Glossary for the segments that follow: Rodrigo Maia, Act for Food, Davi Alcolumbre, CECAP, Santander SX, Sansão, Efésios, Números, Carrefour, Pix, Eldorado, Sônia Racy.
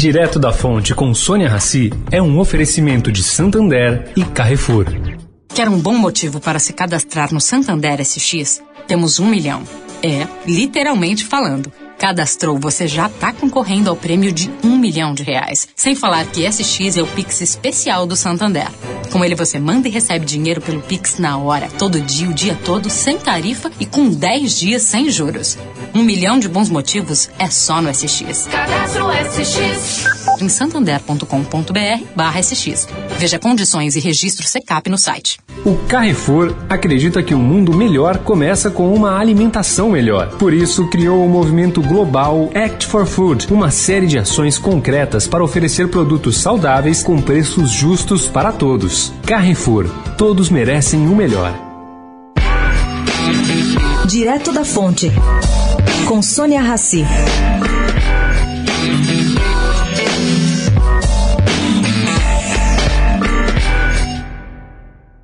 Direto da Fonte com Sônia Racy é um oferecimento de Santander e Carrefour. Quer um bom motivo para se cadastrar no Santander SX? Temos 1 milhão. É, literalmente falando. Cadastrou, você já está concorrendo ao prêmio de 1 milhão de reais. Sem falar que SX é o Pix especial do Santander. Com ele você manda e recebe dinheiro pelo Pix na hora, todo dia, o dia todo, sem tarifa e com 10 dias sem juros. 1 milhão de bons motivos é só no SX. Cadastro SX. Em santander.com.br/SX. Veja condições e registro CECAP no site. O Carrefour acredita que o mundo melhor começa com uma alimentação melhor. Por isso, criou o movimento global Act for Food, uma série de ações concretas para oferecer produtos saudáveis com preços justos para todos. Carrefour, todos merecem o melhor. Direto da Fonte, com Sônia Racy.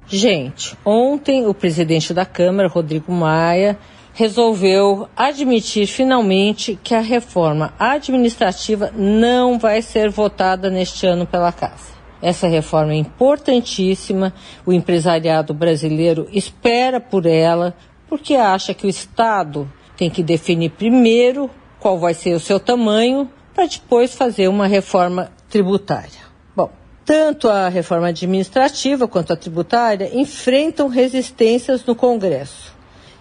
Gente, ontem o presidente da Câmara, Rodrigo Maia, resolveu admitir finalmente que a reforma administrativa não vai ser votada neste ano pela Casa. Essa reforma é importantíssima, o empresariado brasileiro espera por ela, porque acha que o Estado tem que definir primeiro qual vai ser o seu tamanho, para depois fazer uma reforma tributária. Bom, tanto a reforma administrativa quanto a tributária enfrentam resistências no Congresso,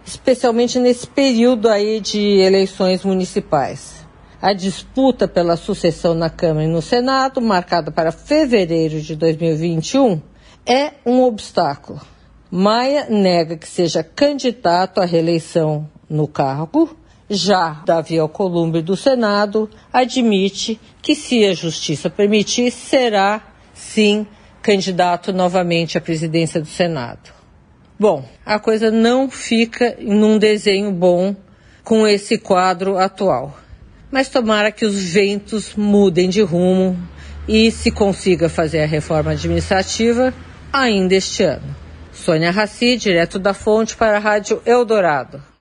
especialmente nesse período aí de eleições municipais. A disputa pela sucessão na Câmara e no Senado, marcada para fevereiro de 2021, é um obstáculo. Maia nega que seja candidato à reeleição no cargo. Já Davi Alcolumbre, do Senado, admite que, se a Justiça permitir, será, sim, candidato novamente à presidência do Senado. Bom, a coisa não fica num desenho bom com esse quadro atual. Mas tomara que os ventos mudem de rumo e se consiga fazer a reforma administrativa ainda este ano. Sônia Racy, direto da Fonte para a Rádio Eldorado.